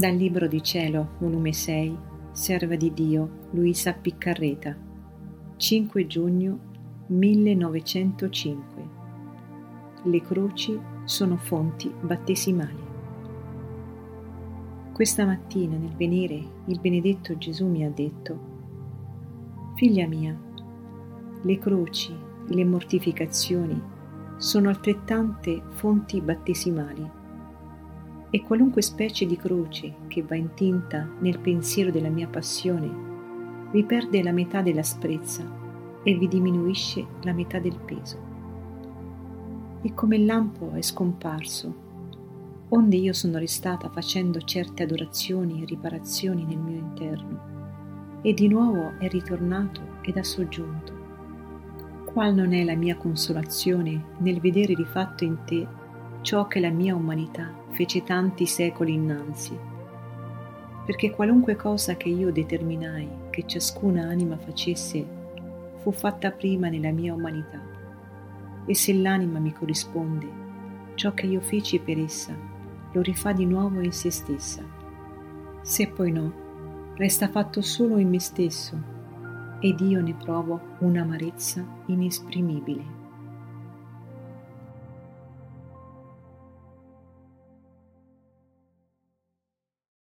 Dal Libro di Cielo, volume 6, Serva di Dio, Luisa Piccarreta, 5 giugno 1905. Le croci sono fonti battesimali. Questa mattina, nel venire, il benedetto Gesù mi ha detto: «Figlia mia, le croci e le mortificazioni sono altrettante fonti battesimali. E qualunque specie di croce che va intinta nel pensiero della mia passione vi perde la metà dell'asprezza e vi diminuisce la metà del peso. E come il lampo è scomparso, onde io sono restata facendo certe adorazioni e riparazioni nel mio interno, e di nuovo è ritornato ed ha soggiunto. Qual non è la mia consolazione nel vedere rifatto in te ciò che la mia umanità fece tanti secoli innanzi, perché qualunque cosa che io determinai che ciascuna anima facesse fu fatta prima nella mia umanità, e se l'anima mi corrisponde, ciò che io feci per essa lo rifà di nuovo in se stessa. Se poi no, resta fatto solo in me stesso, ed io ne provo un'amarezza inesprimibile».